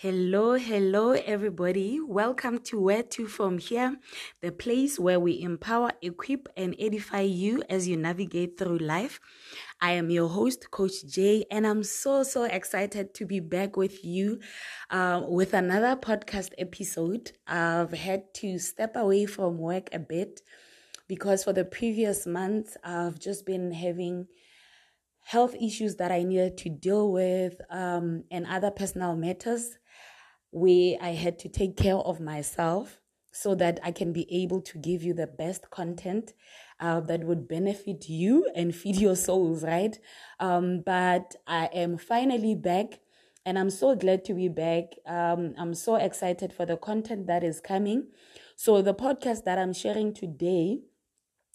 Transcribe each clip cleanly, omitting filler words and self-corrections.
Hello everybody, welcome to Where To From Here, the place where we empower, equip and edify you as you navigate through life. I am your host, Coach Jay, and I'm so excited to be back with you with another podcast episode. I've had to step away from work a bit because for the previous months I've just been having health issues that I needed to deal with and other personal matters where I had to take care of myself so that I can be able to give you the best content that would benefit you and feed your souls, right? But I am finally back and I'm so glad to be back. I'm so excited for the content that is coming. So the podcast that I'm sharing today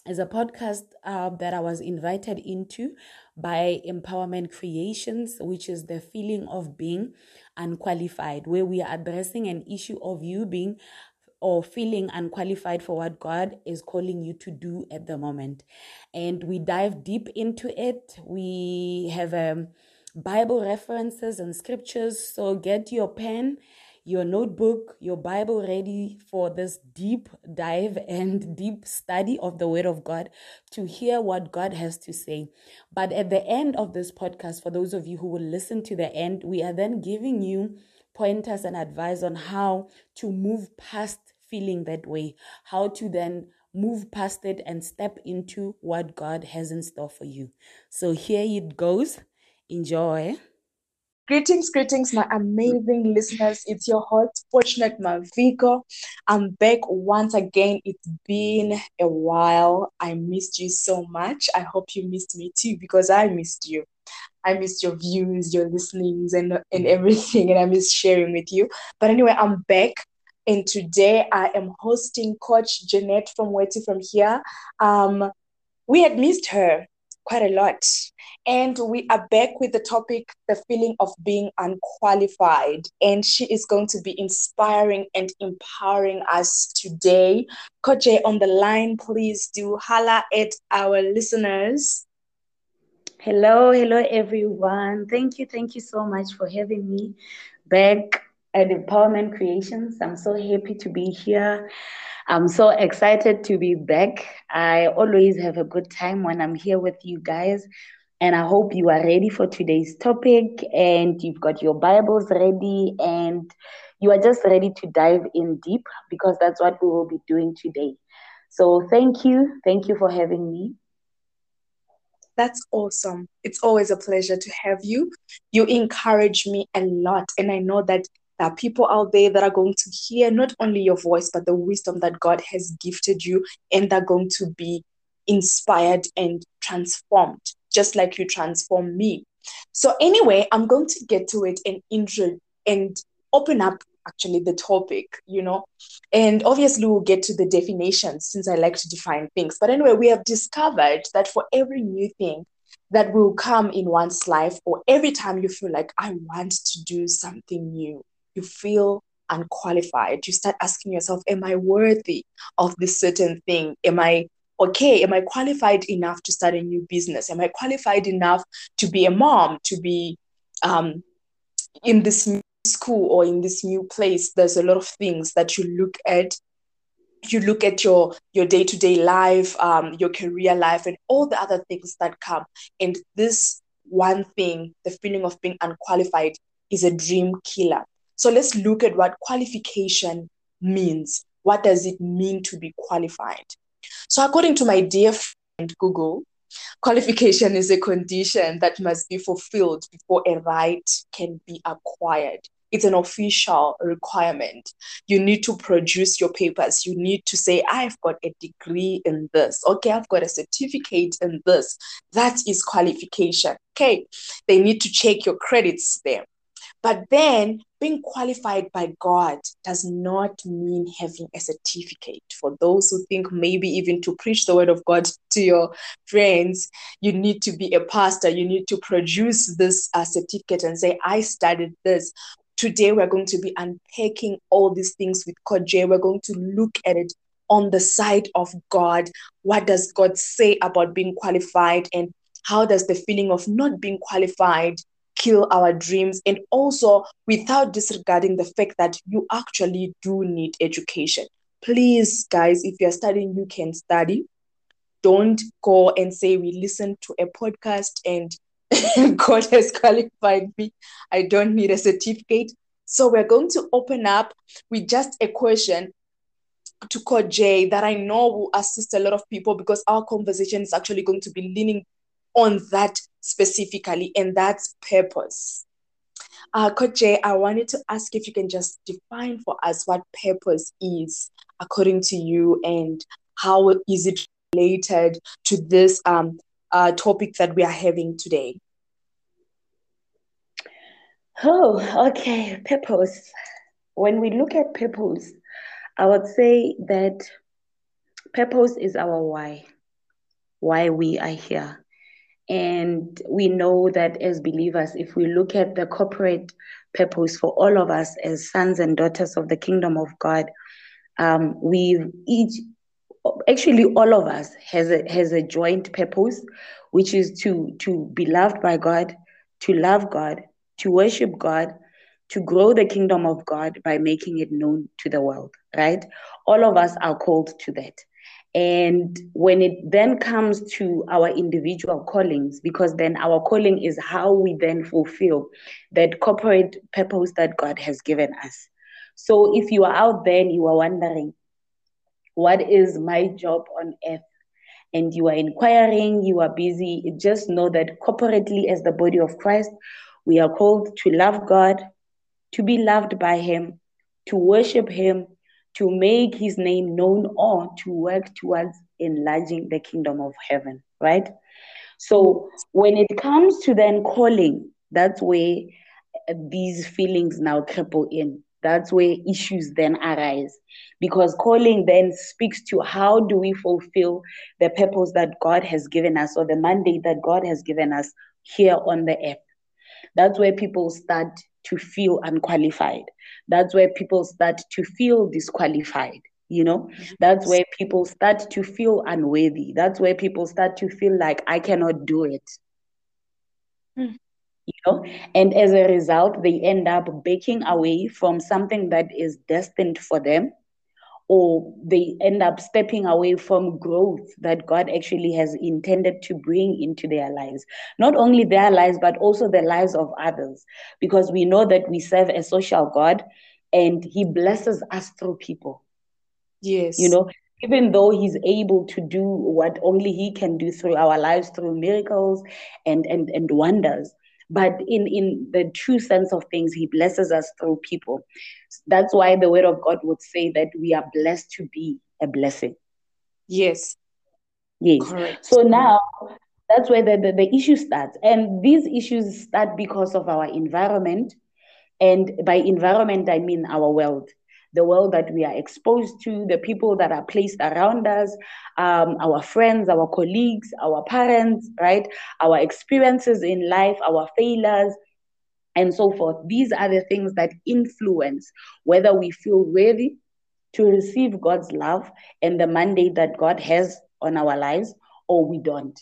is a podcast that I was invited into by Empowerment Creations, which is the feeling of being unqualified, where we are addressing an issue of you being or feeling unqualified for what God is calling you to do at the moment. And we dive deep into it. We have Bible references and scriptures. So get your pen, your notebook, your Bible ready for this deep dive and deep study of the Word of God to hear what God has to say. But at the end of this podcast, for those of you who will listen to the end, we are then giving you pointers and advice on how to move past feeling that way, how to then move past it and step into what God has in store for you. So here it goes. Enjoy. Greetings, my amazing listeners. It's your host, Fortunate Maviko. I'm back once again. It's been a while. I missed you so much. I hope you missed me too, because I missed you. I missed your views, your listenings, and everything, and I miss sharing with you. But anyway, I'm back. And today I am hosting Coach Jeanette from Where To From Here. We had missed her quite a lot. And we are back with the topic, the feeling of being unqualified. And she is going to be inspiring and empowering us today. Coach Jay on the line, please do holla at our listeners. Hello everyone. Thank you so much for having me back at Empowerment Creations. I'm so happy to be here. I'm so excited to be back. I always have a good time when I'm here with you guys. And I hope you are ready for today's topic and you've got your Bibles ready and you are just ready to dive in deep because that's what we will be doing today. So thank you. Thank you for having me. That's awesome. It's always a pleasure to have you. You encourage me a lot. And I know that there are people out there that are going to hear not only your voice, but the wisdom that God has gifted you, and they're going to be inspired and transformed, just like you transform me. So anyway, I'm going to get to it and intro and open up actually the topic, and obviously we'll get to the definitions since I like to define things. But anyway, we have discovered that for every new thing that will come in one's life, or every time you feel like I want to do something new, you feel unqualified. You start asking yourself, am I worthy of this certain thing? Am I qualified enough to start a new business? Am I qualified enough to be a mom, to be in this new school or in this new place? There's a lot of things that you look at. You look at your day-to-day life, your career life, and all the other things that come. And this one thing, the feeling of being unqualified, is a dream killer. So let's look at what qualification means. What does it mean to be qualified? So according to my dear friend Google, qualification is a condition that must be fulfilled before a right can be acquired. It's an official requirement. You need to produce your papers. You need to say, I've got a degree in this. Okay, I've got a certificate in this. That is qualification. Okay, they need to check your credits there. But then being qualified by God does not mean having a certificate. For those who think maybe even to preach the word of God to your friends, you need to be a pastor. You need to produce this certificate and say, I studied this. Today, we're going to be unpacking all these things with Coach Jay. We're going to look at it on the side of God. What does God say about being qualified, and how does the feeling of not being qualified kill our dreams, and also without disregarding the fact that you actually do need education. Please, guys, if you're studying, you can study. Don't go and say, we listened to a podcast and God has qualified me. I don't need a certificate. So we're going to open up with just a question to Coach Jay that I know will assist a lot of people, because our conversation is actually going to be leaning on that specifically, and that's purpose. Coach Jay, I wanted to ask if you can just define for us what purpose is according to you, and how is it related to this topic that we are having today? Oh, okay. Purpose. When we look at purpose, I would say that purpose is our why we are here. And we know that as believers, if we look at the corporate purpose for all of us as sons and daughters of the kingdom of God, all of us has a joint purpose, which is to be loved by God, to love God, to worship God, to grow the kingdom of God by making it known to the world, right? All of us are called to that. And when it then comes to our individual callings, because then our calling is how we then fulfill that corporate purpose that God has given us. So if you are out there and you are wondering, what is my job on earth? And you are inquiring, you are busy, just know that corporately as the body of Christ, we are called to love God, to be loved by Him, to worship Him, to make His name known, or to work towards enlarging the kingdom of heaven, right? So when it comes to then calling, that's where these feelings now cripple in. That's where issues then arise, because calling then speaks to how do we fulfill the purpose that God has given us, or the mandate that God has given us here on the earth. That's where people start to feel unqualified. That's where people start to feel disqualified, you know? That's where people start to feel unworthy. That's where people start to feel like, I cannot do it. You know? And as a result, they end up backing away from something that is destined for them, or they end up stepping away from growth that God actually has intended to bring into their lives. Not only their lives, but also the lives of others, because we know that we serve a social God and He blesses us through people. Yes. You know, even though He's able to do what only He can do through our lives, through miracles and wonders. But in the true sense of things, He blesses us through people. That's why the Word of God would say that we are blessed to be a blessing. Yes. Yes. Correct. So now that's where the issue starts. And these issues start because of our environment. And by environment, I mean our world. The world that we are exposed to, the people that are placed around us, our friends, our colleagues, our parents, right? Our experiences in life, our failures, and so forth. These are the things that influence whether we feel worthy to receive God's love and the mandate that God has on our lives, or we don't.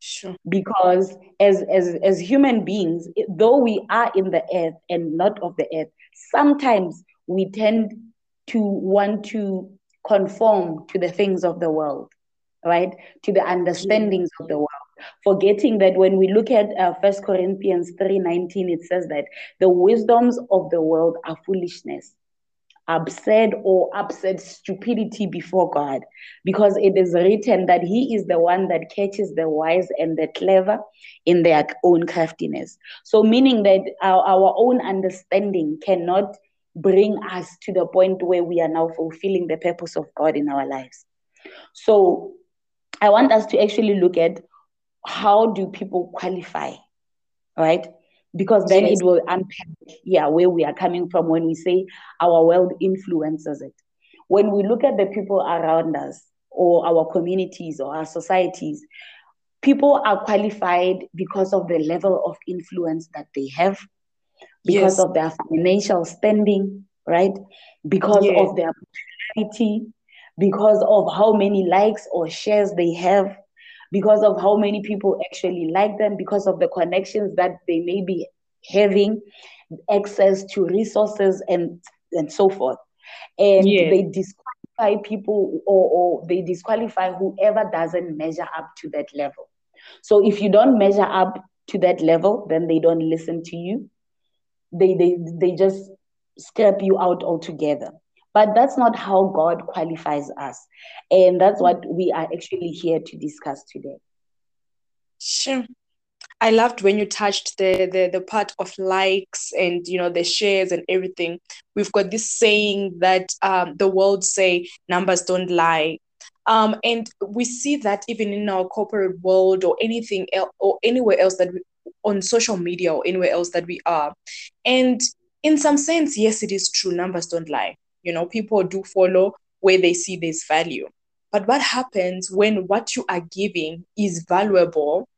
Sure. Because as human beings, though we are in the earth and not of the earth, sometimes we tend to want to conform to the things of the world, right? To the understandings of the world, forgetting that when we look at First Corinthians 3:19, it says that the wisdoms of the world are foolishness, absurd stupidity before God, because it is written that He is the one that catches the wise and the clever in their own craftiness. So meaning that our own understanding cannot bring us to the point where we are now fulfilling the purpose of God in our lives. So I want us to actually look at how do people qualify, right? Because then it will unpack where we are coming from when we say our world influences it. When we look at the people around us, or our communities, or our societies, people are qualified because of the level of influence that they have, because of their financial standing, right? Because of their popularity, because of how many likes or shares they have, because of how many people actually like them, because of the connections that they may be having, access to resources and so forth. And they disqualify people or they disqualify whoever doesn't measure up to that level. So if you don't measure up to that level, then they don't listen to you. They just scrap you out altogether. But that's not how God qualifies us. And that's what we are actually here to discuss today. Sure. I loved when you touched the part of likes and, you know, the shares and everything. We've got this saying that the world say numbers don't lie. And we see that even in our corporate world or anything else or anywhere else that we, on social media or anywhere else that we are. And in some sense, yes, it is true. Numbers don't lie. You know, people do follow where they see this value. But what happens when what you are giving is valuable?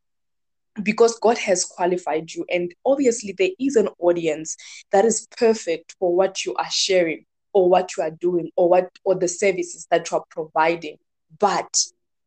Because God has qualified you, and obviously there is an audience that is perfect for what you are sharing or what you are doing or the services that you are providing, but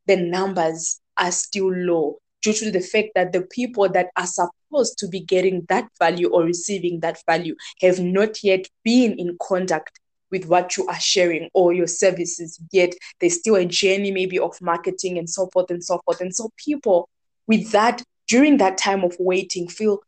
the numbers are still low due to the fact that the people that are supposed to be getting that value or receiving that value have not yet been in contact with what you are sharing or your services, yet there's still a journey maybe of marketing and so forth and so forth. And so people with that, during that time of waiting, feel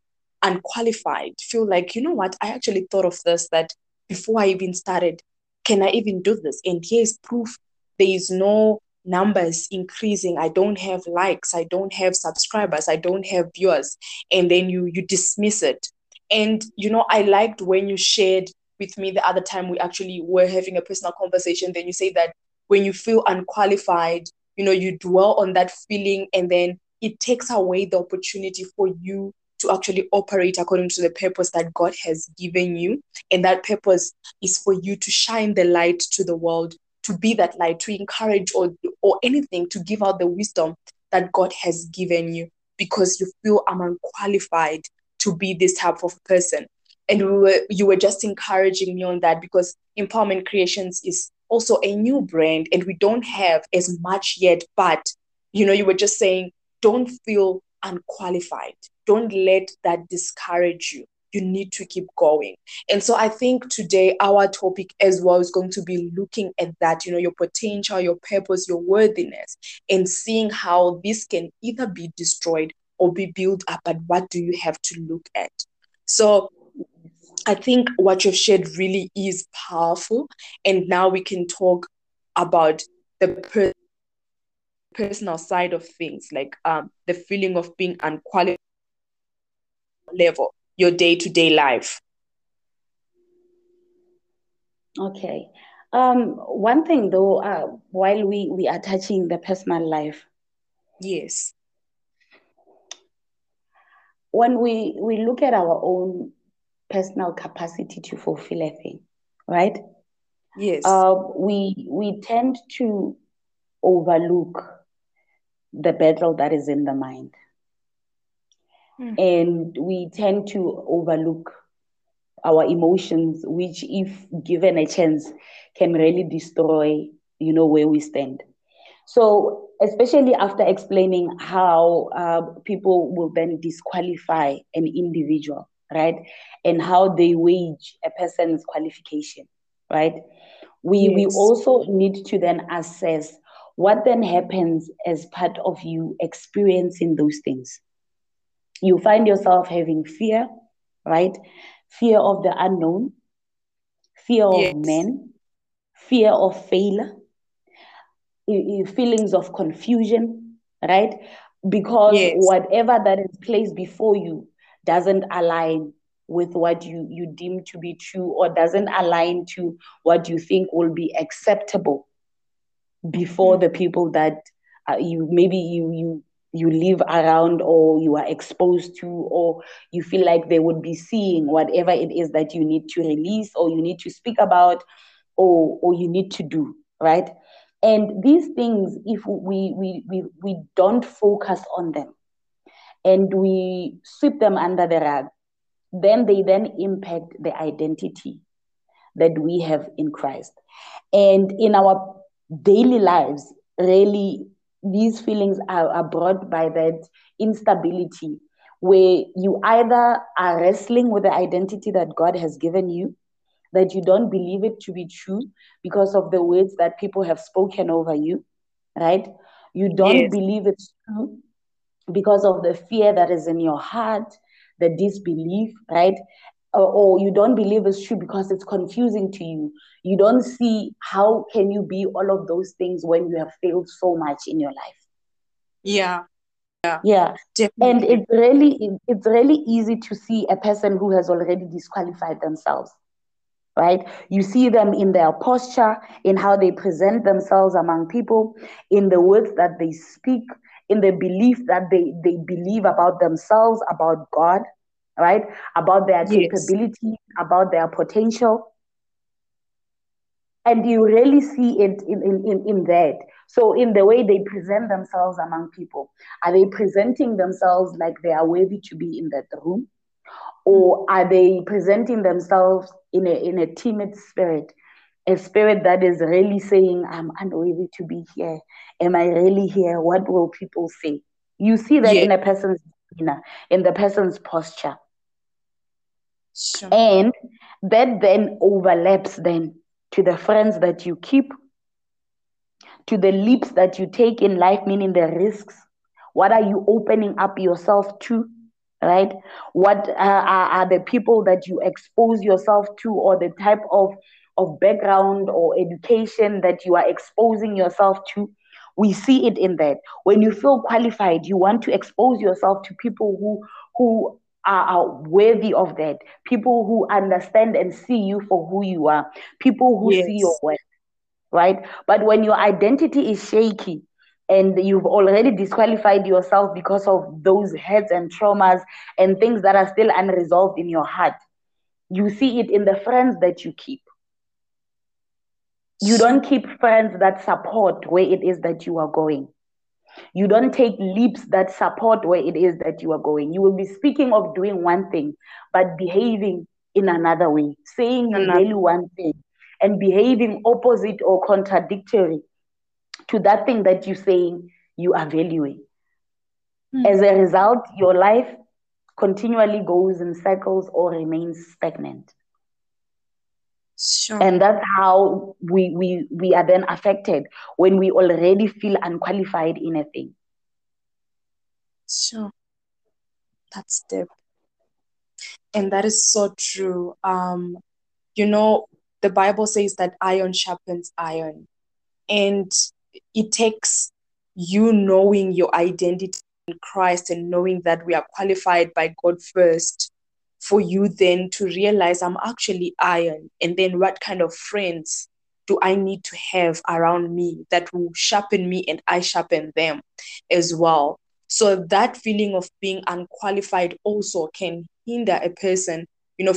unqualified, feel like, you know what, I actually thought of this, that before I even started, can I even do this? And here's proof. There is no numbers increasing. I don't have likes. I don't have subscribers. I don't have viewers. And then you dismiss it. And, you know, I liked when you shared with me the other time we actually were having a personal conversation. Then you say that when you feel unqualified, you know, you dwell on that feeling, and then it takes away the opportunity for you to actually operate according to the purpose that God has given you. And that purpose is for you to shine the light to the world, to be that light, to encourage or anything, to give out the wisdom that God has given you, because you feel I'm unqualified to be this type of person. And you were just encouraging me on that, because Empowerment Creations is also a new brand and we don't have as much yet. But, you know, you were just saying, don't feel unqualified. Don't let that discourage you. You need to keep going. And so I think today our topic as well is going to be looking at that, you know, your potential, your purpose, your worthiness, and seeing how this can either be destroyed or be built up. But what do you have to look at? So I think what you've shared really is powerful. And now we can talk about the personal side of things, like the feeling of being unqualified level, your day-to-day life. Okay. One thing though, while we are touching the personal life. Yes. When we look at our own personal capacity to fulfill a thing, right? Yes. We tend to overlook the battle that is in the mind. Mm. And we tend to overlook our emotions, which if given a chance can really destroy, you know, where we stand. So especially after explaining how people will then disqualify an individual, right? And how they wage a person's qualification, right? We also need to then assess what then happens as part of you experiencing those things. You find yourself having fear, right? Fear of the unknown, fear of men, fear of failure, feelings of confusion, right? Because whatever that is placed before you doesn't align with what you deem to be true, or doesn't align to what you think will be acceptable before the people that you live around, or you are exposed to, or you feel like they would be seeing whatever it is that you need to release, or you need to speak about, or you need to do, right? And these things, if we don't focus on them and we sweep them under the rug, then they then impact the identity that we have in Christ. And in our daily lives, really these feelings are brought by that instability, where you either are wrestling with the identity that God has given you, that you don't believe it to be true because of the words that people have spoken over you, right? You don't believe it's true because of the fear that is in your heart, the disbelief, right? Or you don't believe it's true because it's confusing to you. You don't see how can you be all of those things when you have failed so much in your life. Yeah. Definitely. And it's really easy to see a person who has already disqualified themselves, right? You see them in their posture, in how they present themselves among people, in the words that they speak, in the belief that they believe about themselves, about God, right? About their capability, about their potential. And you really see it in that. So in the way they present themselves among people, are they presenting themselves like they are worthy to be in that room? Or are they presenting themselves in a timid spirit, a spirit that is really saying, I'm unworthy to be here. Am I really here? What will people say? You see that in a person's demeanor, in the person's posture. Sure. And that then overlaps then to the friends that you keep, to the leaps that you take in life, meaning the risks. What are you opening up yourself to, right? What are the people that you expose yourself to, or the type of background or education that you are exposing yourself to? We see it in that. When you feel qualified, you want to expose yourself to people who are worthy of that, people who understand and see you for who you are, people who see your worth. Right? But when your identity is shaky and you've already disqualified yourself because of those hurts and traumas and things that are still unresolved in your heart, you see it in the friends that you keep. You don't keep friends that support where it is that you are going. You don't take leaps that support where it is that you are going. You will be speaking of doing one thing, but behaving in another way, saying you really one thing, and behaving opposite or contradictory to that thing that you're saying you are valuing. As a result, your life continually goes in circles or remains stagnant. Sure. And that's how we are then affected when we already feel unqualified in a thing. Sure. That's deep. And that is so true. The Bible says that iron sharpens iron, and it takes you knowing your identity in Christ and knowing that we are qualified by God first for you then to realize I'm actually iron, and then what kind of friends do I need to have around me that will sharpen me and I sharpen them as well. So that feeling of being unqualified also can hinder a person,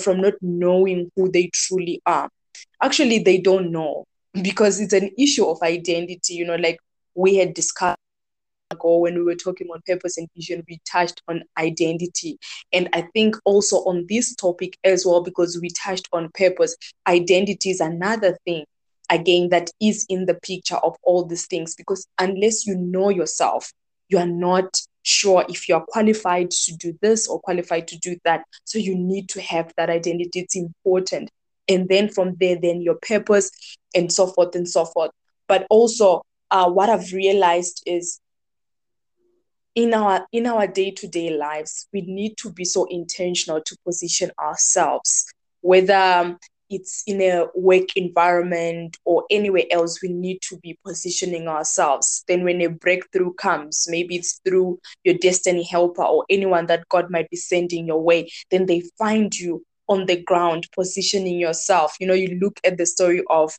from not knowing who they truly are. Actually, they don't know, because it's an issue of identity, like we had discussed ago when we were talking on purpose and vision, we touched on identity. And I think also on this topic as well, because we touched on purpose, identity is another thing, again, that is in the picture of all these things, because unless you know yourself, you are not sure if you are qualified to do this or qualified to do that. So you need to have that identity. It's important. And then from there, then your purpose and so forth and so forth. But also what I've realized is in our day-to-day lives, we need to be so intentional to position ourselves, whether it's in a work environment or anywhere else, we need to be positioning ourselves. Then when a breakthrough comes, maybe it's through your destiny helper or anyone that God might be sending your way, then they find you on the ground, positioning yourself. You look at the story of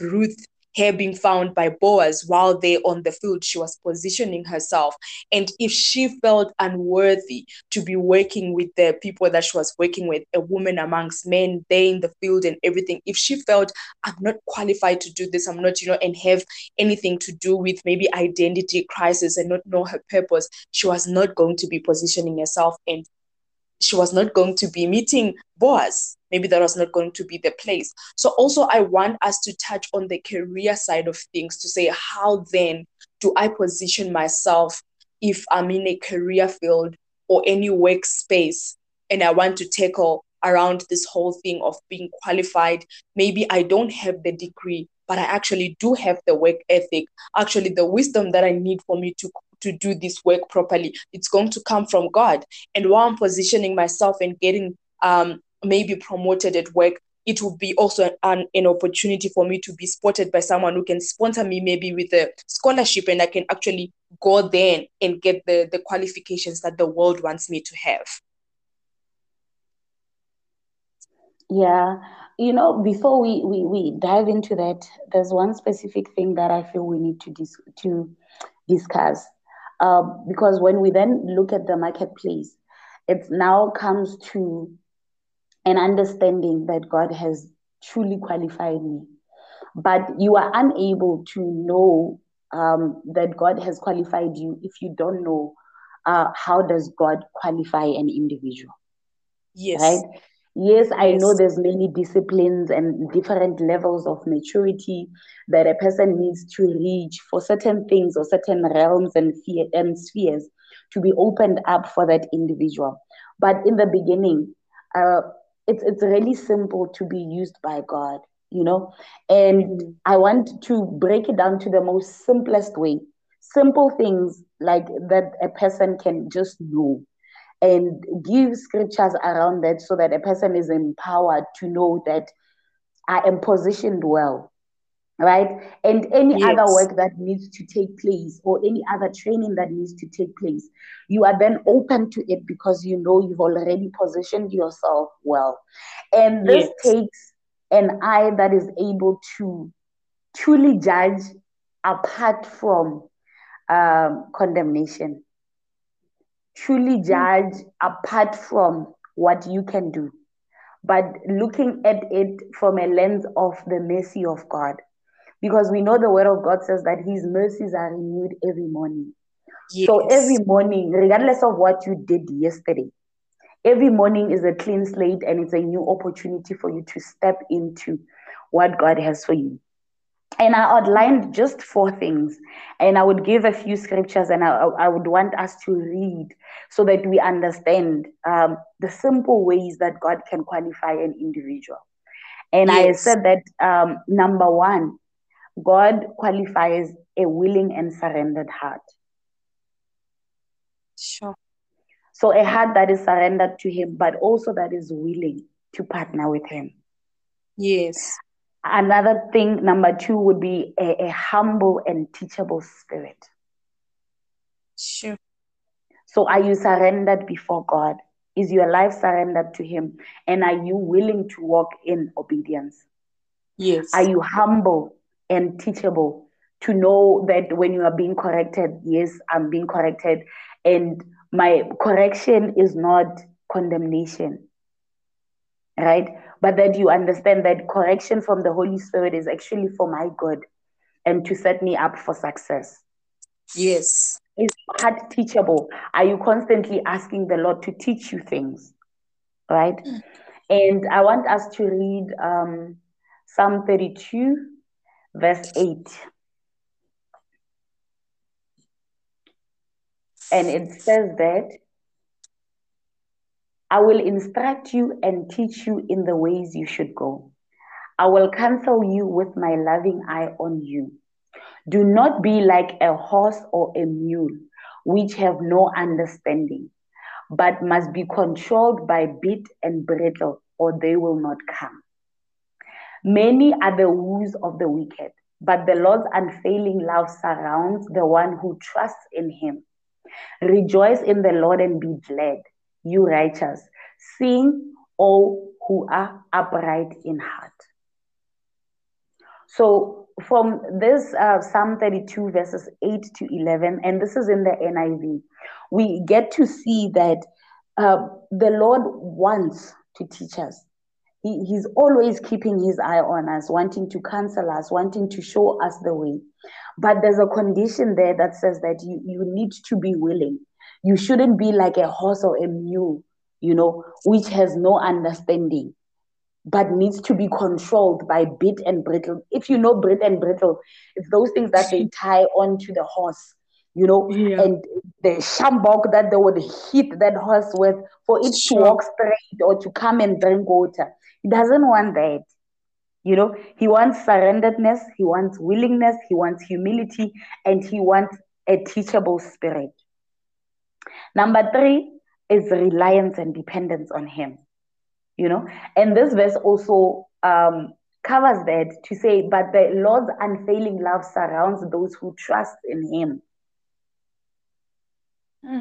Ruth, her being found by Boaz while they on the field, she was positioning herself. And if she felt unworthy to be working with the people that she was working with, a woman amongst men, they in the field and everything, if she felt I'm not qualified to do this, I'm not, and have anything to do with maybe identity crisis and not know her purpose, she was not going to be positioning herself, and she was not going to be meeting Boaz. Maybe that was not going to be the place. So also I want us to touch on the career side of things to say, how then do I position myself if I'm in a career field or any workspace and I want to tackle around this whole thing of being qualified? Maybe I don't have the degree, but I actually do have the work ethic, actually the wisdom that I need for me to do this work properly. It's going to come from God. And while I'm positioning myself and getting maybe promoted at work, it would be also an opportunity for me to be supported by someone who can sponsor me maybe with a scholarship, and I can actually go there and get the qualifications that the world wants me to have. Yeah, before we dive into that, there's one specific thing that I feel we need to discuss, because when we then look at the marketplace, it now comes to an understanding that God has truly qualified me, but you are unable to know that God has qualified you if you don't know how does God qualify an individual. Yes. Right? Yes, I know there's many disciplines and different levels of maturity that a person needs to reach for certain things or certain realms and spheres to be opened up for that individual. But in the beginning, it's really simple to be used by God, and I want to break it down to the most simplest way. Simple things like that a person can just know, and give scriptures around that so that a person is empowered to know that I am positioned well, right? And any other work that needs to take place or any other training that needs to take place, you are then open to it because you know you've already positioned yourself well. And this takes an eye that is able to truly judge apart from condemnation. Truly judge apart from what you can do, but looking at it from a lens of the mercy of God, because we know the word of God says that his mercies are renewed every morning. Yes. So every morning, regardless of what you did yesterday, every morning is a clean slate and it's a new opportunity for you to step into what God has for you. And I outlined just 4 things, and I would give a few scriptures, and I would want us to read so that we understand the simple ways that God can qualify an individual. And I said that, number 1, God qualifies a willing and surrendered heart. Sure. So a heart that is surrendered to him, but also that is willing to partner with him. Yes. Another thing, number 2, would be a humble and teachable spirit. Sure. So are you surrendered before God? Is your life surrendered to him? And are you willing to walk in obedience? Yes. Are you humble and teachable to know that when you are being corrected, yes, I'm being corrected, and my correction is not condemnation, right? But that you understand that correction from the Holy Spirit is actually for my good and to set me up for success. Yes. Is your heart teachable? Are you constantly asking the Lord to teach you things, right? Mm. And I want us to read Psalm 32, verse 8. And it says that, I will instruct you and teach you in the ways you should go. I will counsel you with my loving eye on you. Do not be like a horse or a mule, which have no understanding, but must be controlled by bit and bridle, or they will not come. Many are the woes of the wicked, but the Lord's unfailing love surrounds the one who trusts in him. Rejoice in the Lord and be glad, you righteous, sing all who are upright in heart. So from this Psalm 32 verses 8 to 11, and this is in the NIV, we get to see that the Lord wants to teach us. He's always keeping his eye on us, wanting to counsel us, wanting to show us the way. But there's a condition there that says that you need to be willing. You shouldn't be like a horse or a mule, which has no understanding. but needs to be controlled by bit and bridle. If you know bit and bridle, it's those things that they tie onto the horse, you know, and the shambok that they would hit that horse with for it to walk straight or to come and drink water. He doesn't want that. You know, he wants surrenderedness, he wants willingness, he wants humility, and he wants a teachable spirit. Number 3 is reliance and dependence on him. You know, and this verse also covers that to say, but the Lord's unfailing love surrounds those who trust in him.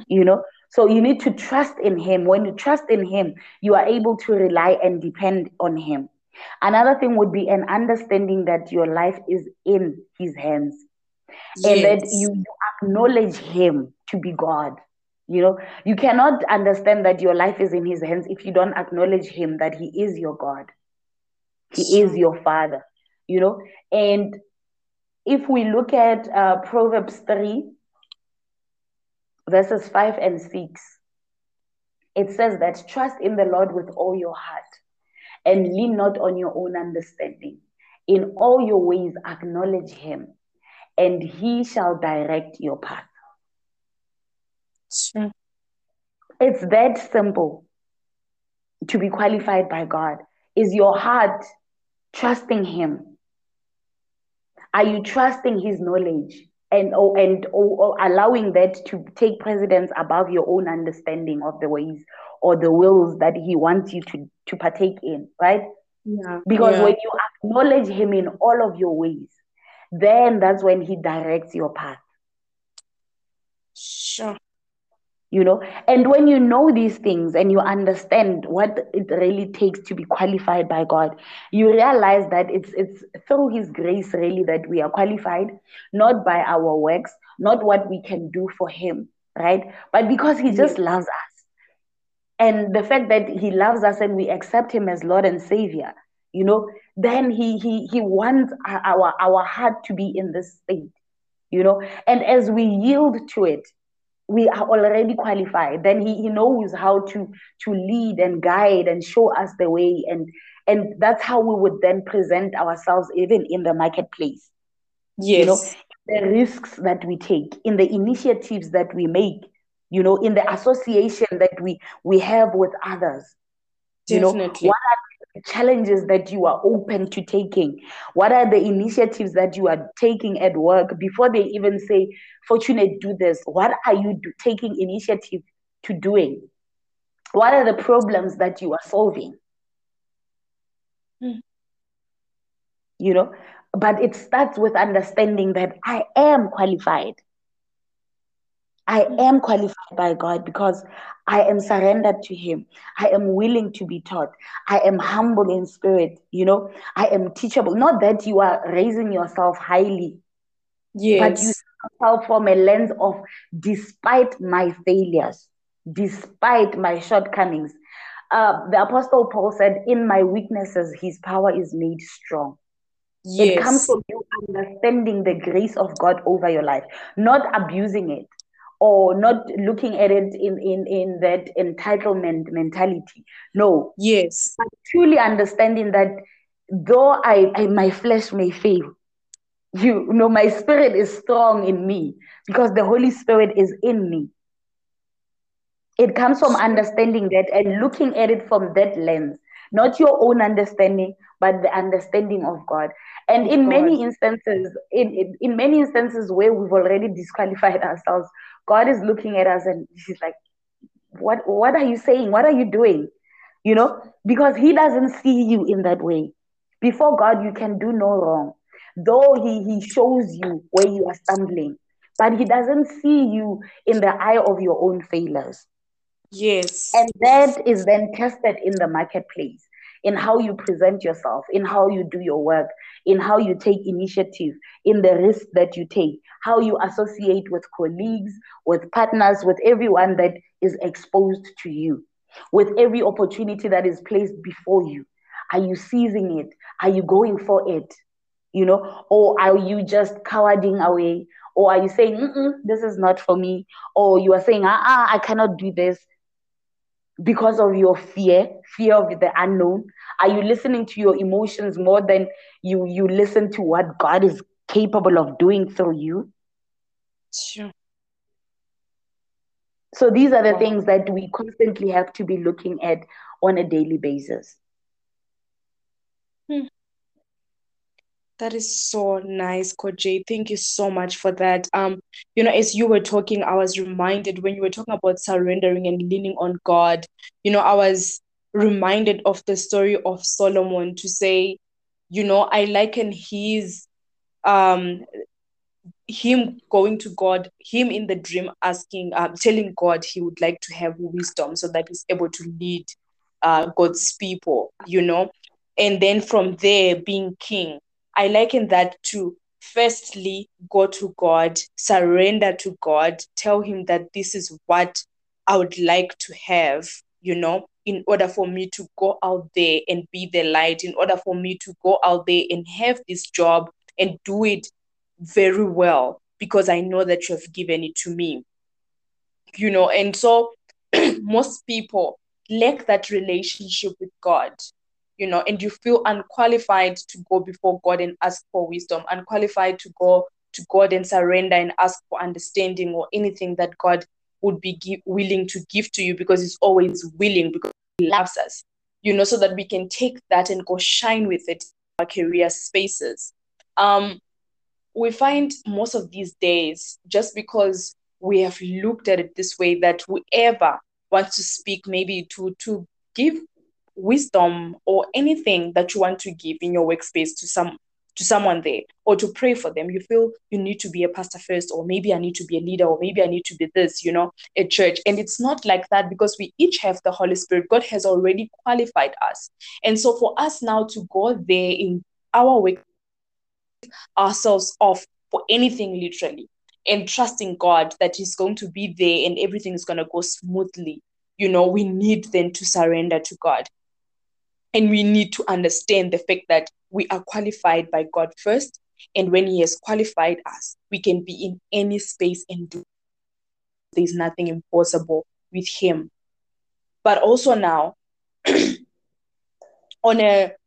You know, so you need to trust in him. When you trust in him, you are able to rely and depend on him. Another thing would be an understanding that your life is in his hands, and that you acknowledge him to be God. You know, you cannot understand that your life is in his hands if you don't acknowledge him, that he is your God. He is your Father, you know. And if we look at Proverbs 3, verses 5 and 6, it says that trust in the Lord with all your heart and lean not on your own understanding. In all your ways acknowledge him, and he shall direct your path. It's that simple to be qualified by God. Is your heart trusting him? Are you trusting his knowledge and allowing that to take precedence above your own understanding of the ways or the wills that he wants you to partake in, right? Because when you acknowledge him in all of your ways, then that's when he directs your path. You know, and when you know these things and you understand what it really takes to be qualified by God, you realize that it's through his grace really that we are qualified, not by our works, not what we can do for him, right? But because he just loves us. And the fact that he loves us and we accept him as Lord and Savior, you know, then he wants our heart to be in this state, you know. And as we yield to it, we are already qualified. Then he knows how to lead and guide and show us the way. And that's how we would then present ourselves even in the marketplace. You know, the risks that we take, in the initiatives that we make, you know, in the association that we have with others. You know, what are the challenges that you are open to taking? What are the initiatives that you are taking at work? Before they even say, Fortunate, do this, what are you taking initiative to doing? What are the problems that you are solving? You know, but it starts with understanding that I am qualified. I am qualified by God because I am surrendered to him. I am willing to be taught. I am humble in spirit, you know. I am teachable. Not that you are raising yourself highly, but you see yourself from a lens of, despite my failures, despite my shortcomings. The Apostle Paul said, in my weaknesses, his power is made strong. It comes from you understanding the grace of God over your life, not abusing it, or not looking at it in that entitlement mentality. No. But truly understanding that though I my flesh may fail, you know, my spirit is strong in me because the Holy Spirit is in me. It comes from understanding that and looking at it from that lens, not your own understanding, but the understanding of God. And in many instances, in many instances where we've already disqualified ourselves, God is looking at us and he's like, what are you saying? What are you doing? You know, because he doesn't see you in that way. Before God, you can do no wrong. Though he shows you where you are stumbling, but he doesn't see you in the eye of your own failures. And that is then tested in the marketplace, in how you present yourself, in how you do your work, in how you take initiative, in the risk that you take, how you associate with colleagues, with partners, with everyone that is exposed to you, with every opportunity that is placed before you. Are you seizing it? Are you going for it? You know, or are you just cowarding away? Or are you saying, this is not for me? Or you are saying, I cannot do this because of your fear of the unknown. Are you listening to your emotions more than you listen to what God is capable of doing through you? Sure. So these are the things that we constantly have to be looking at on a daily basis. That is so nice, Coach Jay. Thank you so much for that. As you were talking, I was reminded when you were talking about surrendering and leaning on God, I was reminded of the story of Solomon to say, I liken his, him going to God, him in the dream asking, telling God he would like to have wisdom so that he's able to lead God's people, and then from there being king. I liken that to firstly go to God, surrender to God, tell him that this is what I would like to have, in order for me to go out there and be the light, in order for me to go out there and have this job and do it very well, because I know that you have given it to me, and so most people lack that relationship with God. And you feel unqualified to go before God and ask for wisdom, unqualified to go to God and surrender and ask for understanding or anything that God would be willing to give to you, because he's always willing, because he loves us, so that we can take that and go shine with it in our career spaces. We find most of these days, just because we have looked at it this way, that whoever wants to speak, maybe to give wisdom or anything that you want to give in your workspace to someone there, or to pray for them, you feel you need to be a pastor first, or maybe I need to be a leader, or maybe I need to be this, at church. And it's not like that, because we each have the Holy Spirit. God has already qualified us. And so for us now to go there in our work, ourselves off for anything literally, and trusting God that he's going to be there and everything is going to go smoothly, we need then to surrender to God. And we need to understand the fact that we are qualified by God first. And when he has qualified us, we can be in any space and do. There's nothing impossible with him. But also now, on a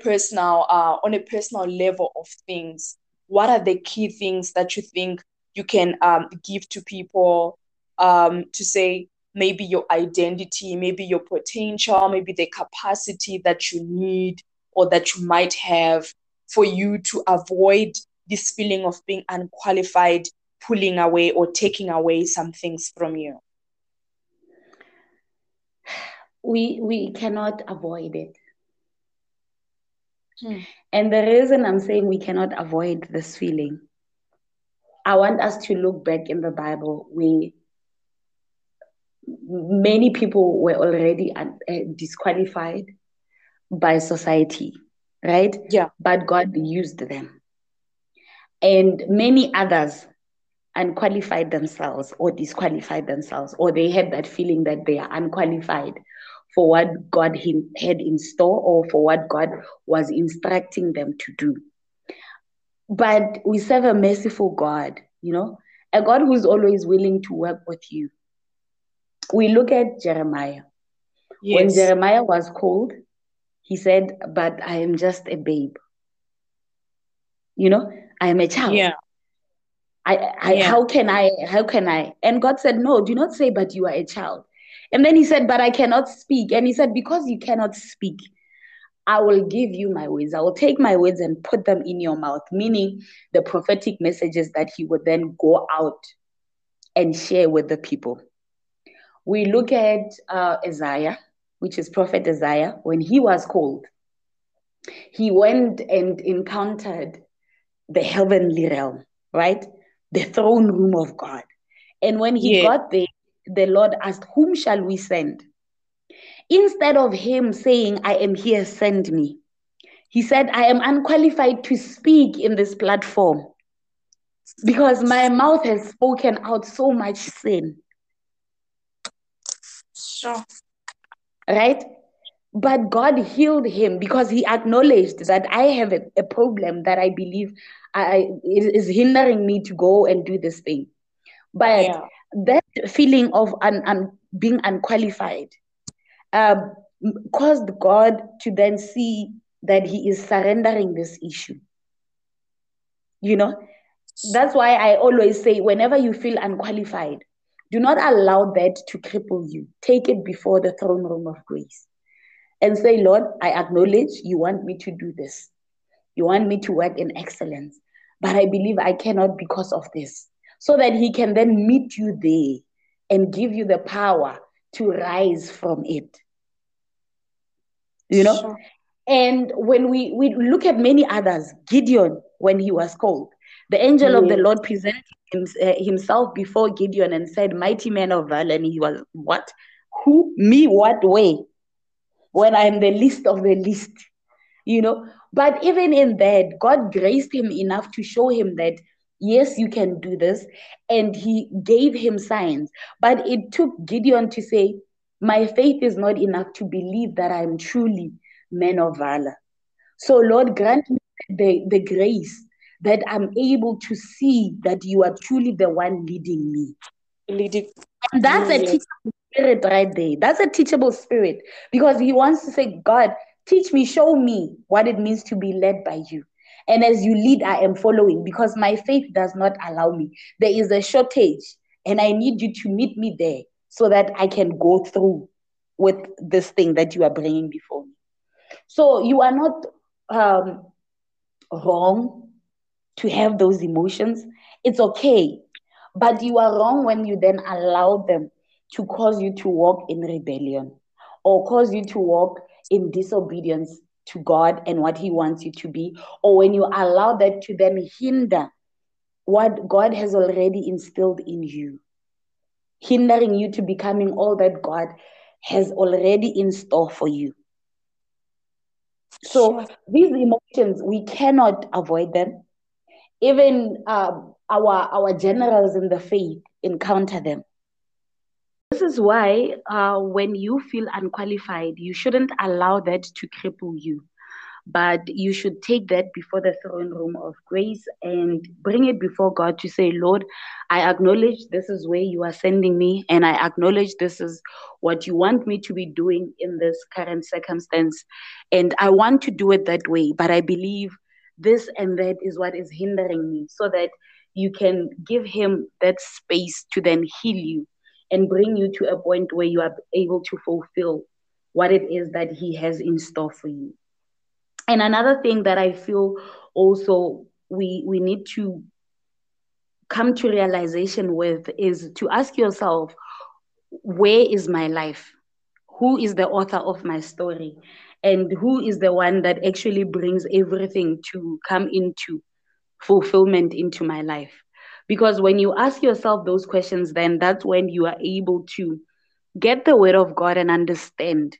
personal level of things, what are the key things that you think you can give to people to say, maybe your identity, maybe your potential, maybe the capacity that you need or that you might have, for you to avoid this feeling of being unqualified, pulling away or taking away some things from you? We cannot avoid it. And the reason I'm saying we cannot avoid this feeling, I want us to look back in the Bible where many people were already disqualified by society, right? Yeah. But God used them. And many others unqualified themselves or disqualified themselves, or they had that feeling that they are unqualified for what God had in store or for what God was instructing them to do. But we serve a merciful God, a God who's always willing to work with you. We look at Jeremiah. Yes. When Jeremiah was called, he said, but I am just a babe. I am a child. Yeah. How can I? And God said, no, do not say, but you are a child. And then he said, but I cannot speak. And he said, because you cannot speak, I will give you my words. I will take my words and put them in your mouth, meaning the prophetic messages that he would then go out and share with the people. We look at Isaiah, which is Prophet Isaiah. When he was called, he went and encountered the heavenly realm, right? The throne room of God. And when he got there, the Lord asked, whom shall we send? Instead of him saying, I am here, send me, he said, I am unqualified to speak in this platform because my mouth has spoken out so much sin. Sure. Right? But God healed him because he acknowledged that I have a problem that I believe is hindering me to go and do this thing. But that feeling of being unqualified caused God to then see that he is surrendering this issue. You know, that's why I always say, whenever you feel unqualified, do not allow that to cripple you. Take it before the throne room of grace and say, Lord, I acknowledge you want me to do this. You want me to work in excellence, but I believe I cannot because of this. So that he can then meet you there and give you the power to rise from it. You know? Sure. And when we look at many others, Gideon, when he was called, the angel of the Lord presented himself before Gideon and said, mighty man of valor. And he was, what? Who? Me? What way? When I am the least of the least. You know? But even in that, God graced him enough to show him that, yes, you can do this. And he gave him signs. But it took Gideon to say, my faith is not enough to believe that I am truly man of valor. So Lord, grant me the grace that I'm able to see that you are truly the one leading me. And that's a teachable spirit right there. That's a teachable spirit, because he wants to say, God, teach me, show me what it means to be led by you. And as you lead, I am following, because my faith does not allow me. There is a shortage, and I need you to meet me there so that I can go through with this thing that you are bringing before me. So you are not wrong to have those emotions. It's okay. But you are wrong when you then allow them to cause you to walk in rebellion or cause you to walk in disobedience to God and what he wants you to be, or when you allow that to then hinder what God has already instilled in you, hindering you to becoming all that God has already in store for you. So these emotions, we cannot avoid them. Even our generals in the faith encounter them. This is why when you feel unqualified, you shouldn't allow that to cripple you. But you should take that before the throne room of grace and bring it before God to say, Lord, I acknowledge this is where you are sending me, and I acknowledge this is what you want me to be doing in this current circumstance. And I want to do it that way, but I believe this and that is what is hindering me, so that you can give him that space to then heal you and bring you to a point where you are able to fulfill what it is that he has in store for you. And another thing that I feel also we need to come to realization with is to ask yourself, where is my life? Who is the author of my story? And who is the one that actually brings everything to come into fulfillment into my life? Because when you ask yourself those questions, then that's when you are able to get the word of God and understand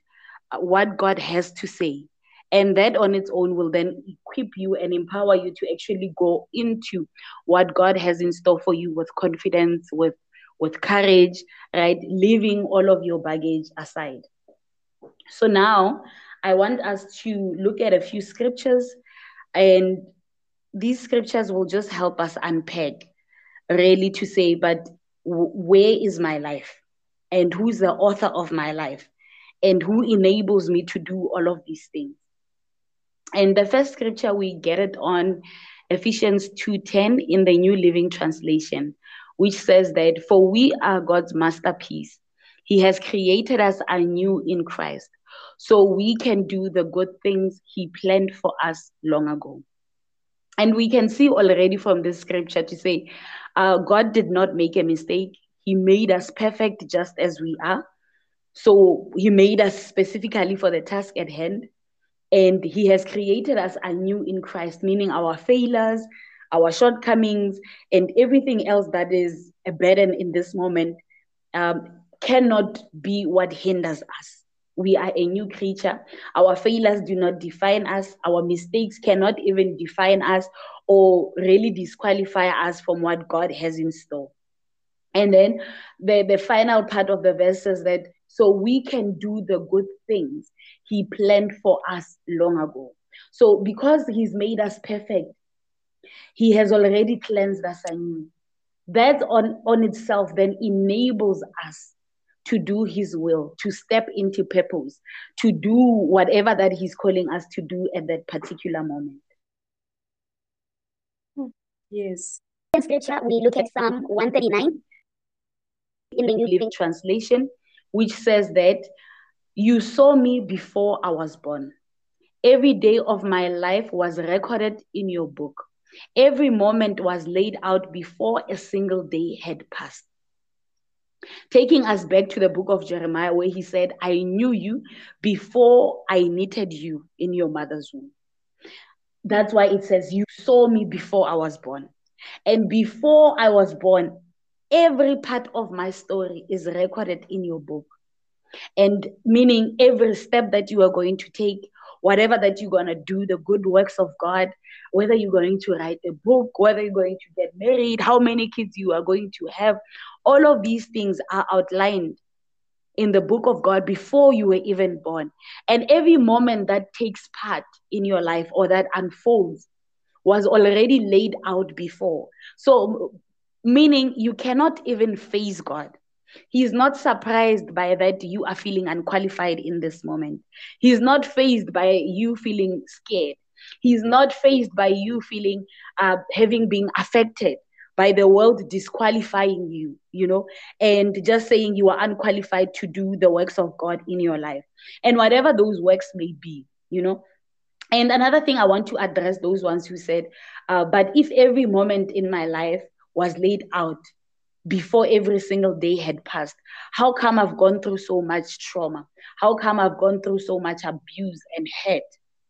what God has to say. And that on its own will then equip you and empower you to actually go into what God has in store for you with confidence, with courage, right? Leaving all of your baggage aside. So now I want us to look at a few scriptures, and these scriptures will just help us unpack, really, to say, but where is my life? And who's the author of my life? And who enables me to do all of these things? And the first scripture, we get it on Ephesians 2:10 in the New Living Translation, which says that, for we are God's masterpiece. He has created us anew in Christ, so we can do the good things he planned for us long ago. And we can see already from this scripture to say, God did not make a mistake. He made us perfect just as we are. So he made us specifically for the task at hand. And he has created us anew in Christ, meaning our failures, our shortcomings, and everything else that is a burden in this moment cannot be what hinders us. We are a new creature. Our failures do not define us. Our mistakes cannot even define us or really disqualify us from what God has in store. And then the final part of the verse says that, so we can do the good things he planned for us long ago. So because he's made us perfect, he has already cleansed us anew. That on itself then enables us to do his will, to step into purpose, to do whatever that he's calling us to do at that particular moment. Yes. In scripture, we look at Psalm 139 in the New Living Translation, which says that you saw me before I was born. Every day of my life was recorded in your book. Every moment was laid out before a single day had passed. Taking us back to the book of Jeremiah, where he said, I knew you before I knitted you in your mother's womb. That's why it says, you saw me before I was born. And before I was born, every part of my story is recorded in your book. And meaning every step that you are going to take, whatever that you're going to do, the good works of God, whether you're going to write a book, whether you're going to get married, how many kids you are going to have, all of these things are outlined in the book of God before you were even born. And every moment that takes part in your life or that unfolds was already laid out before. So meaning you cannot even face God. He's not surprised by that you are feeling unqualified in this moment. He's not fazed by you feeling scared. He's not fazed by you feeling, having been affected by the world disqualifying you, you know, and just saying you are unqualified to do the works of God in your life and whatever those works may be, you know. And another thing I want to address those ones who said, but if every moment in my life was laid out before every single day had passed, how come I've gone through so much trauma? How come I've gone through so much abuse and hurt?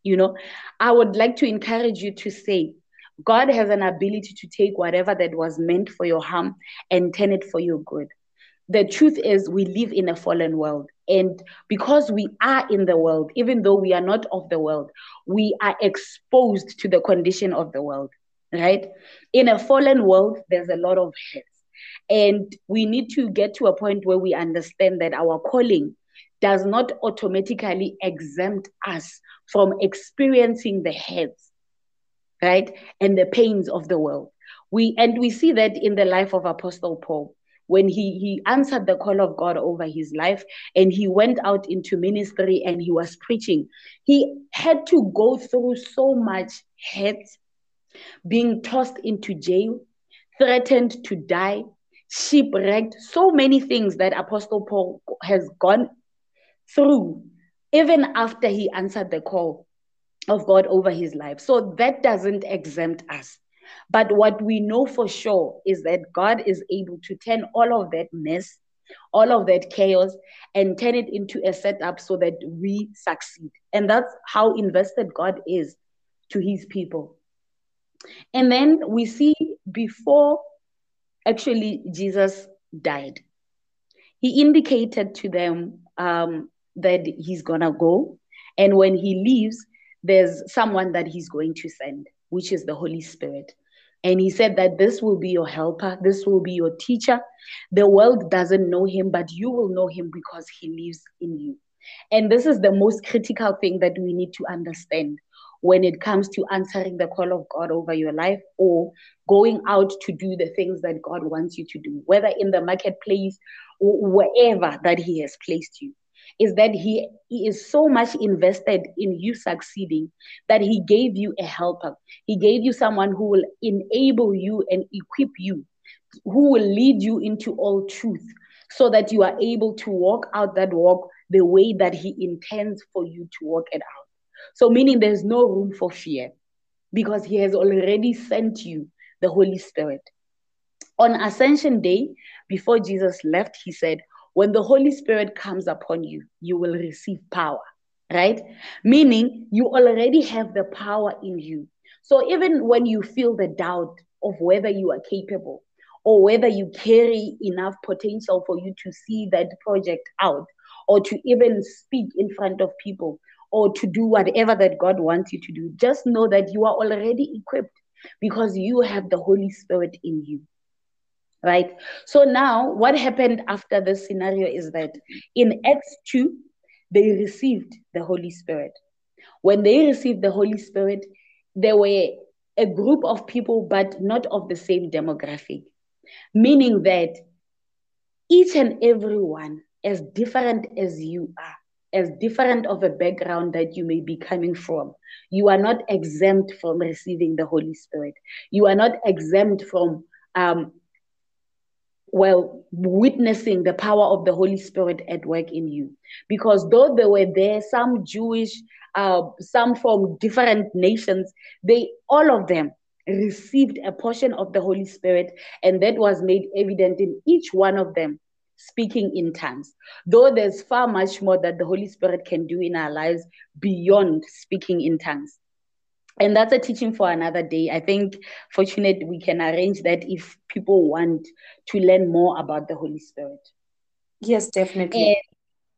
You know, I would like to encourage you to say, God has an ability to take whatever that was meant for your harm and turn it for your good. The truth is we live in a fallen world. And because we are in the world, even though we are not of the world, we are exposed to the condition of the world, right? In a fallen world, there's a lot of hurt. And we need to get to a point where we understand that our calling does not automatically exempt us from experiencing the hurts, right, and the pains of the world. We see that in the life of Apostle Paul, when he answered the call of God over his life and he went out into ministry and he was preaching. He had to go through so much hurt, being tossed into jail, threatened to die, shipwrecked, so many things that Apostle Paul has gone through, even after he answered the call of God over his life. So that doesn't exempt us. But what we know for sure is that God is able to turn all of that mess, all of that chaos, and turn it into a setup so that we succeed. And that's how invested God is to his people. And then we see before actually Jesus died, he indicated to them that he's going to go. And when he leaves, there's someone that he's going to send, which is the Holy Spirit. And he said that this will be your helper. This will be your teacher. The world doesn't know him, but you will know him because he lives in you. And this is the most critical thing that we need to understand when it comes to answering the call of God over your life or going out to do the things that God wants you to do, whether in the marketplace or wherever that he has placed you, is that he is so much invested in you succeeding that he gave you a helper. He gave you someone who will enable you and equip you, who will lead you into all truth so that you are able to walk out that walk the way that he intends for you to walk it out. So meaning there's no room for fear because he has already sent you the Holy Spirit. On Ascension Day, before Jesus left, he said, when the Holy Spirit comes upon you, you will receive power, right? Meaning you already have the power in you. So even when you feel the doubt of whether you are capable or whether you carry enough potential for you to see that project out or to even speak in front of people, or to do whatever that God wants you to do, just know that you are already equipped because you have the Holy Spirit in you, right? So now what happened after this scenario is that in Acts 2, they received the Holy Spirit. When they received the Holy Spirit, there were a group of people, but not of the same demographic, meaning that each and every one as different as you are, as different of a background that you may be coming from, you are not exempt from receiving the Holy Spirit. You are not exempt from witnessing the power of the Holy Spirit at work in you. Because though they were there, some Jewish, some from different nations, all of them received a portion of the Holy Spirit, and that was made evident in each one of them speaking in tongues. Though there's far much more that the Holy Spirit can do in our lives beyond speaking in tongues. And that's a teaching for another day. I think, Fortunate, we can arrange that if people want to learn more about the Holy Spirit. Yes, definitely.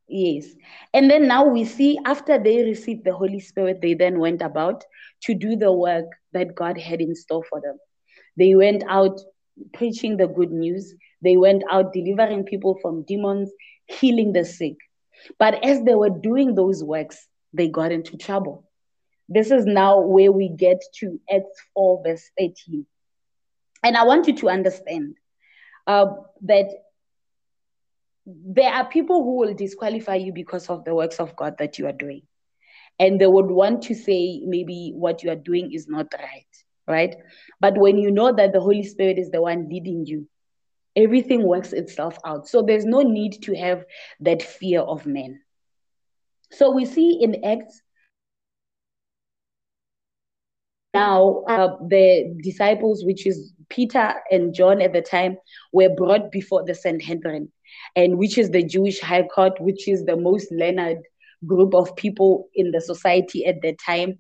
And then now we see after they received the Holy Spirit, they then went about to do the work that God had in store for them. They went out preaching the good news. They went out delivering people from demons, healing the sick. But as they were doing those works, they got into trouble. This is now where we get to Acts 4, verse 18. And I want you to understand that there are people who will disqualify you because of the works of God that you are doing. And they would want to say maybe what you are doing is not right, right? But when you know that the Holy Spirit is the one leading you, everything works itself out. So there's no need to have that fear of men. So we see in Acts, now the disciples, which is Peter and John at the time, were brought before the Sanhedrin, and which is the Jewish high court, which is the most learned group of people in the society at the time,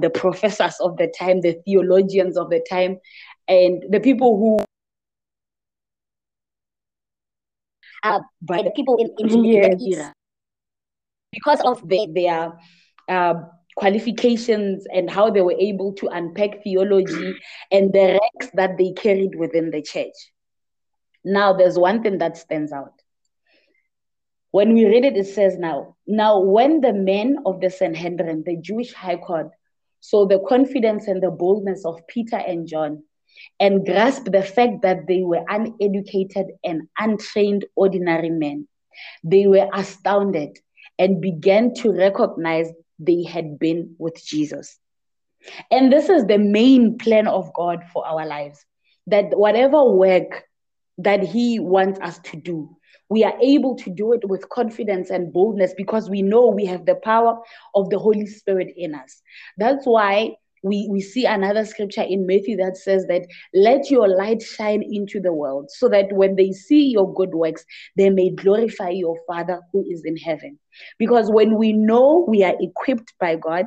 the professors of the time, the theologians of the time, and the people who are by the people in the era because of their qualifications and how they were able to unpack theology and the ranks that they carried within the church. Now, there's one thing that stands out. When we read it, it says now, when the men of the Sanhedrin, the Jewish high court, saw the confidence and the boldness of Peter and John and grasped the fact that they were uneducated and untrained ordinary men, they were astounded and began to recognize they had been with Jesus. And this is the main plan of God for our lives, that whatever work that he wants us to do, we are able to do it with confidence and boldness because we know we have the power of the Holy Spirit in us. That's why we see another scripture in Matthew that says that let your light shine into the world so that when they see your good works, they may glorify your Father who is in heaven. Because when we know we are equipped by God,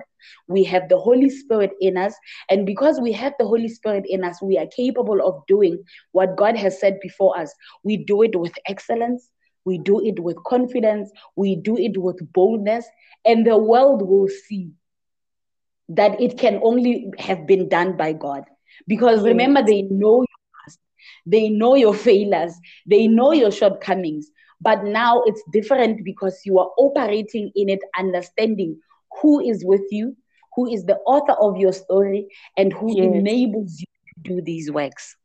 we have the Holy Spirit in us. And because we have the Holy Spirit in us, we are capable of doing what God has said before us. We do it with excellence. We do it with confidence. We do it with boldness. And the world will see that it can only have been done by God. Because remember, they know your past, they know your failures, they know your shortcomings, but now it's different because you are operating in it, understanding who is with you, who is the author of your story, and who enables you to do these works.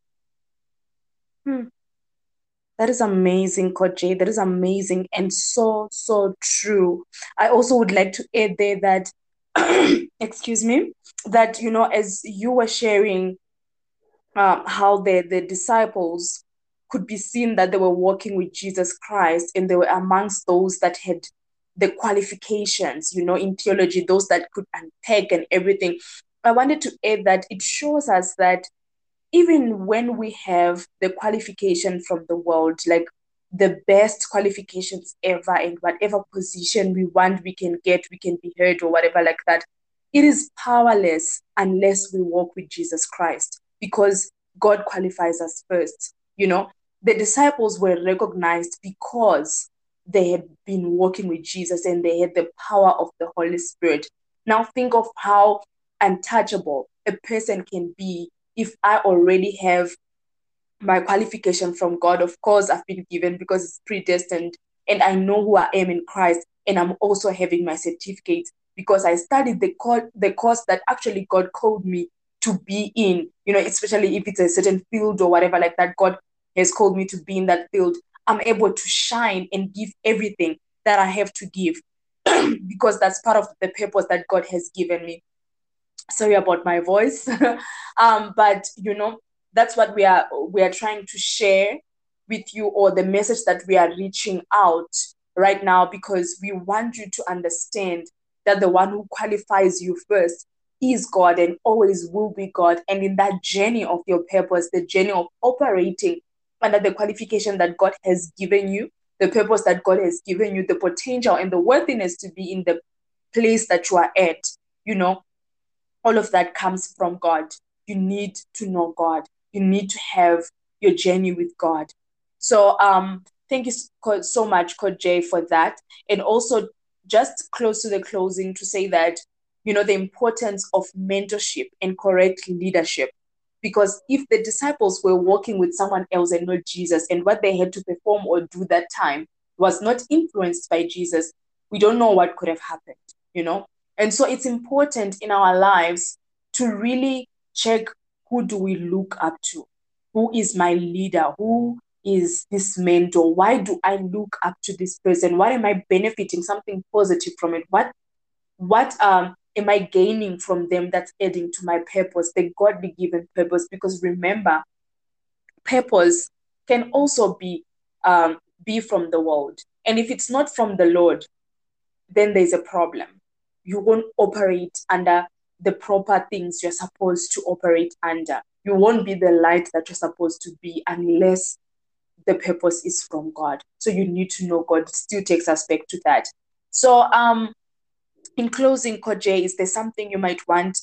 That is amazing, Coach Jay. That is amazing and so, so true. I also would like to add there that excuse me, that, you know, as you were sharing how the disciples could be seen that they were walking with Jesus Christ and they were amongst those that had the qualifications, you know, in theology, those that could unpack and everything. I wanted to add that it shows us that even when we have the qualification from the world, like the best qualifications ever, and whatever position we want, we can get, we can be heard or whatever like that, it is powerless unless we walk with Jesus Christ, because God qualifies us first. You know, the disciples were recognized because they had been walking with Jesus and they had the power of the Holy Spirit. Now think of how untouchable a person can be if I already have my qualification from God. Of course, I've been given because it's predestined, and I know who I am in Christ, and I'm also having my certificate because I studied the course that actually God called me to be in, you know, especially if it's a certain field or whatever like that. God has called me to be in that field. I'm able to shine and give everything that I have to give, because that's part of the purpose that God has given me. Sorry about my voice. But you know, that's what we are trying to share with you, or the message that we are reaching out right now, because we want you to understand that the one who qualifies you first is God and always will be God. And in that journey of your purpose, the journey of operating under the qualification that God has given you, the purpose that God has given you, the potential and the worthiness to be in the place that you are at, you know, all of that comes from God. You need to know God. You need to have your journey with God. So thank you so much, Coach Jay, for that. And also just close to the closing to say that, you know, the importance of mentorship and correct leadership. Because if the disciples were walking with someone else and not Jesus, and what they had to perform or do that time was not influenced by Jesus, we don't know what could have happened, you know? And so it's important in our lives to really check, who do we look up to? Who is my leader? Who is this mentor? Why do I look up to this person? What am I benefiting something positive from it? What am I gaining from them that's adding to my purpose, the godly given purpose? Because remember, purpose can also be from the world. And if it's not from the Lord, then there's a problem. You won't operate under the proper things you're supposed to operate under. You won't be the light that you're supposed to be unless the purpose is from God. So you need to know God. It still takes us back to that. So, in closing, Coach Jay, is there something you might want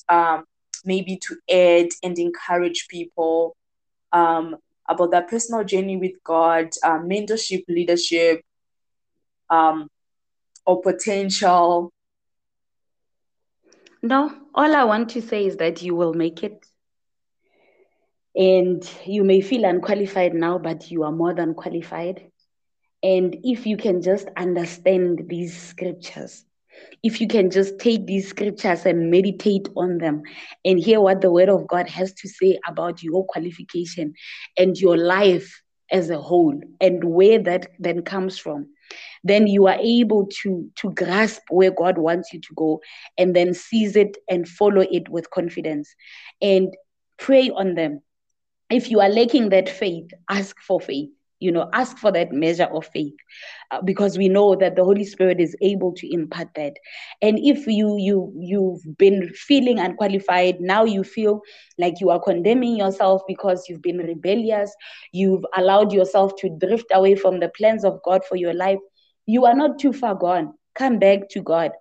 maybe to add and encourage people about their personal journey with God, mentorship, leadership, or potential? No, all I want to say is that you will make it. And you may feel unqualified now, but you are more than qualified. And if you can just understand these scriptures, if you can just take these scriptures and meditate on them and hear what the word of God has to say about your qualification and your life as a whole and where that then comes from, then you are able to grasp where God wants you to go and then seize it and follow it with confidence and pray on them. If you are lacking that faith, ask for faith. You know, ask for that measure of faith, because we know that the Holy Spirit is able to impart that. And if you've been feeling unqualified, now you feel like you are condemning yourself because you've been rebellious, you've allowed yourself to drift away from the plans of God for your life, you are not too far gone. Come back to God.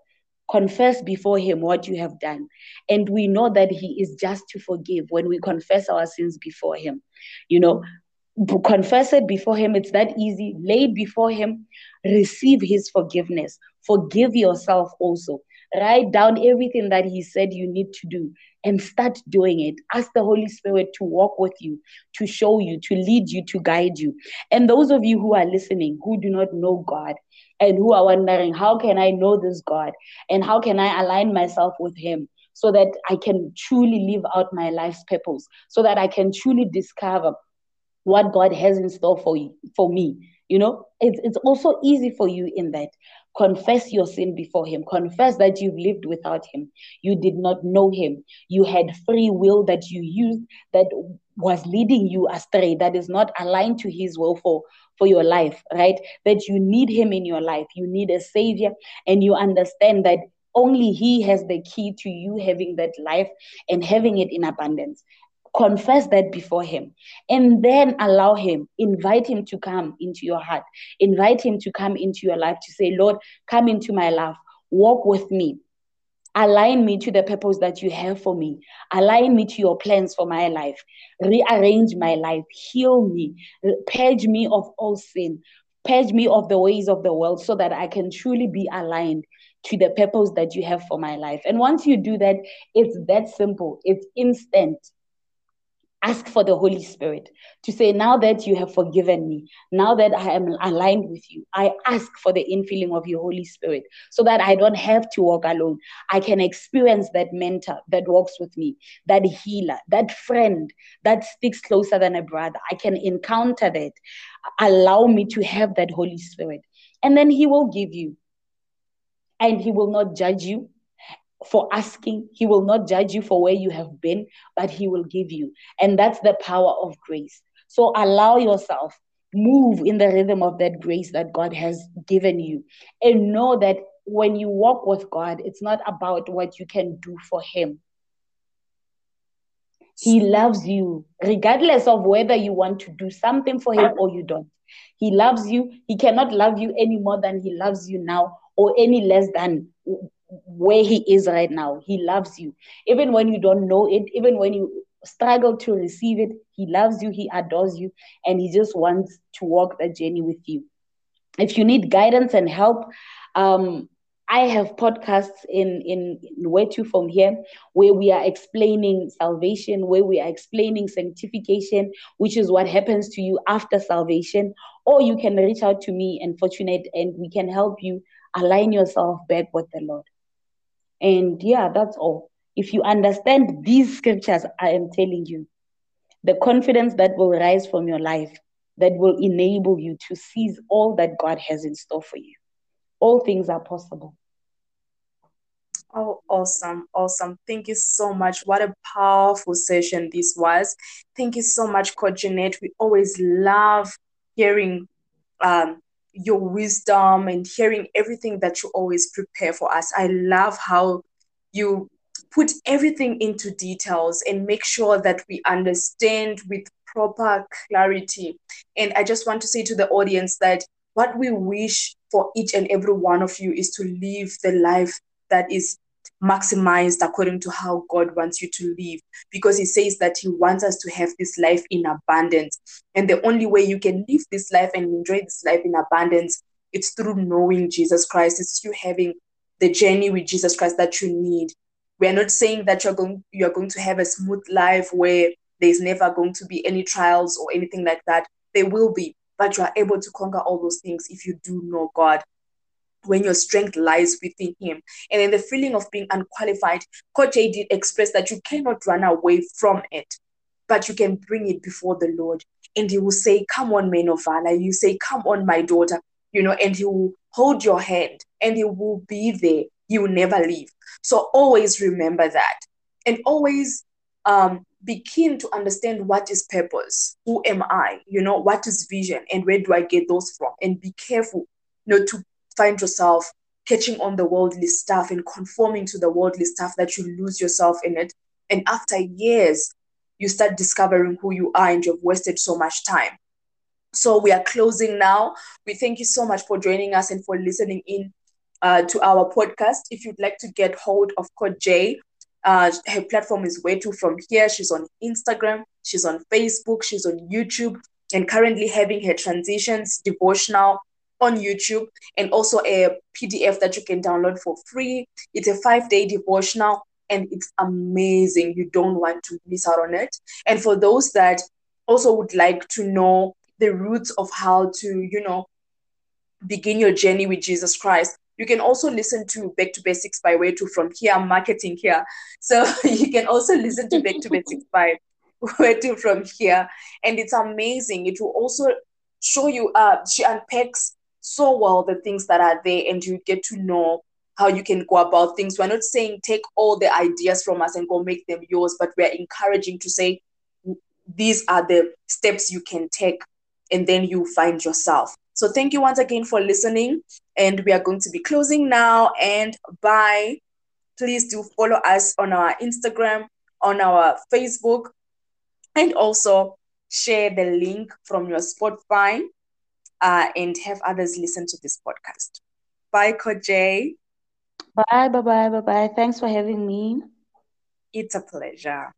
Confess before him what you have done. And we know that he is just to forgive when we confess our sins before him. You know, confess it before him. It's that easy. Lay it before him. Receive his forgiveness. Forgive yourself also. Write down everything that he said you need to do and start doing it. Ask the Holy Spirit to walk with you, to show you, to lead you, to guide you. And those of you who are listening, who do not know God and who are wondering, how can I know this God and how can I align myself with him, so that I can truly live out my life's purpose, so that I can truly discover what God has in store for me. You know, it's also easy for you in that. Confess your sin before him. Confess that you've lived without him. You did not know him. You had free will that you used that was leading you astray, that is not aligned to his will for your life, right? That you need him in your life. You need a savior, and you understand that only he has the key to you having that life and having it in abundance. Confess that before him, and then allow him, invite him to come into your heart, invite him to come into your life, to say, Lord, come into my life, walk with me, align me to the purpose that you have for me, align me to your plans for my life, rearrange my life, heal me, purge me of all sin, purge me of the ways of the world, so that I can truly be aligned to the purpose that you have for my life. And once you do that, it's that simple, it's instant. Ask for the Holy Spirit to say, now that you have forgiven me, now that I am aligned with you, I ask for the infilling of your Holy Spirit so that I don't have to walk alone. I can experience that mentor that walks with me, that healer, that friend that sticks closer than a brother. I can encounter that. Allow me to have that Holy Spirit. And then he will give you. And he will not judge you for asking. He will not judge you for where you have been, but he will give you. And that's the power of grace. So allow yourself, move in the rhythm of that grace that God has given you. And know that when you walk with God, it's not about what you can do for him. He loves you, regardless of whether you want to do something for him or you don't. He loves you. He cannot love you any more than he loves you now, or any less than where he is right now. He loves you. Even when you don't know it, even when you struggle to receive it, he loves you, he adores you, and he just wants to walk that journey with you. If you need guidance and help, I have podcasts in Where To From Here, where we are explaining salvation, where we are explaining sanctification, which is what happens to you after salvation. Or you can reach out to me and Fortunate, and we can help you align yourself back with the Lord. And yeah, that's all. If you understand these scriptures, I am telling you, the confidence that will rise from your life, that will enable you to seize all that God has in store for you. All things are possible. Oh, awesome. Awesome. Thank you so much. What a powerful session this was. Thank you so much, Coach Jeanette. We always love hearing your wisdom and hearing everything that you always prepare for us. I love how you put everything into details and make sure that we understand with proper clarity. And I just want to say to the audience that what we wish for each and every one of you is to live the life that is maximized according to how God wants you to live, because he says that he wants us to have this life in abundance. And the only way you can live this life and enjoy this life in abundance, it's through knowing Jesus Christ. It's through having the journey with Jesus Christ that you need. We are not saying that you're going to have a smooth life where there's never going to be any trials or anything like that. There will be, but you are able to conquer all those things if you do know God, when your strength lies within him. And in the feeling of being unqualified, Coach Jay did express that you cannot run away from it, but you can bring it before the Lord. And he will say, come on, man of valor. You say, come on, my daughter, and he will hold your hand and he will be there. He will never leave. So always remember that, and always be keen to understand what is purpose. Who am I? What is vision and where do I get those from? And be careful not to find yourself catching on the worldly stuff and conforming to the worldly stuff that you lose yourself in it. And after years, you start discovering who you are and you've wasted so much time. So we are closing now. We thank you so much for joining us and for listening in to our podcast. If you'd like to get hold of Coach Jay, her platform is Where To From Here. She's on Instagram, she's on Facebook, she's on YouTube, and currently having her transitions devotional on YouTube, and also a PDF that you can download for free. It's a 5-day devotional and it's amazing. You don't want to miss out on it. And for those that also would like to know the roots of how to, begin your journey with Jesus Christ, you can also listen to Back to Basics by Where To From Here. I'm marketing here. So you can also listen to Back to Basics by Where To From Here. And it's amazing. It will also show you, she unpacks so well the things that are there, and you get to know how you can go about things. We're not saying take all the ideas from us and go make them yours, but we're encouraging to say these are the steps you can take, and then you find yourself. So thank you once again for listening, and we are going to be closing now, and bye. Please do follow us on our Instagram, on our Facebook, and also share the link from your Spotify and have others listen to this podcast. Bye, Coach Jay. Bye. Thanks for having me. It's a pleasure.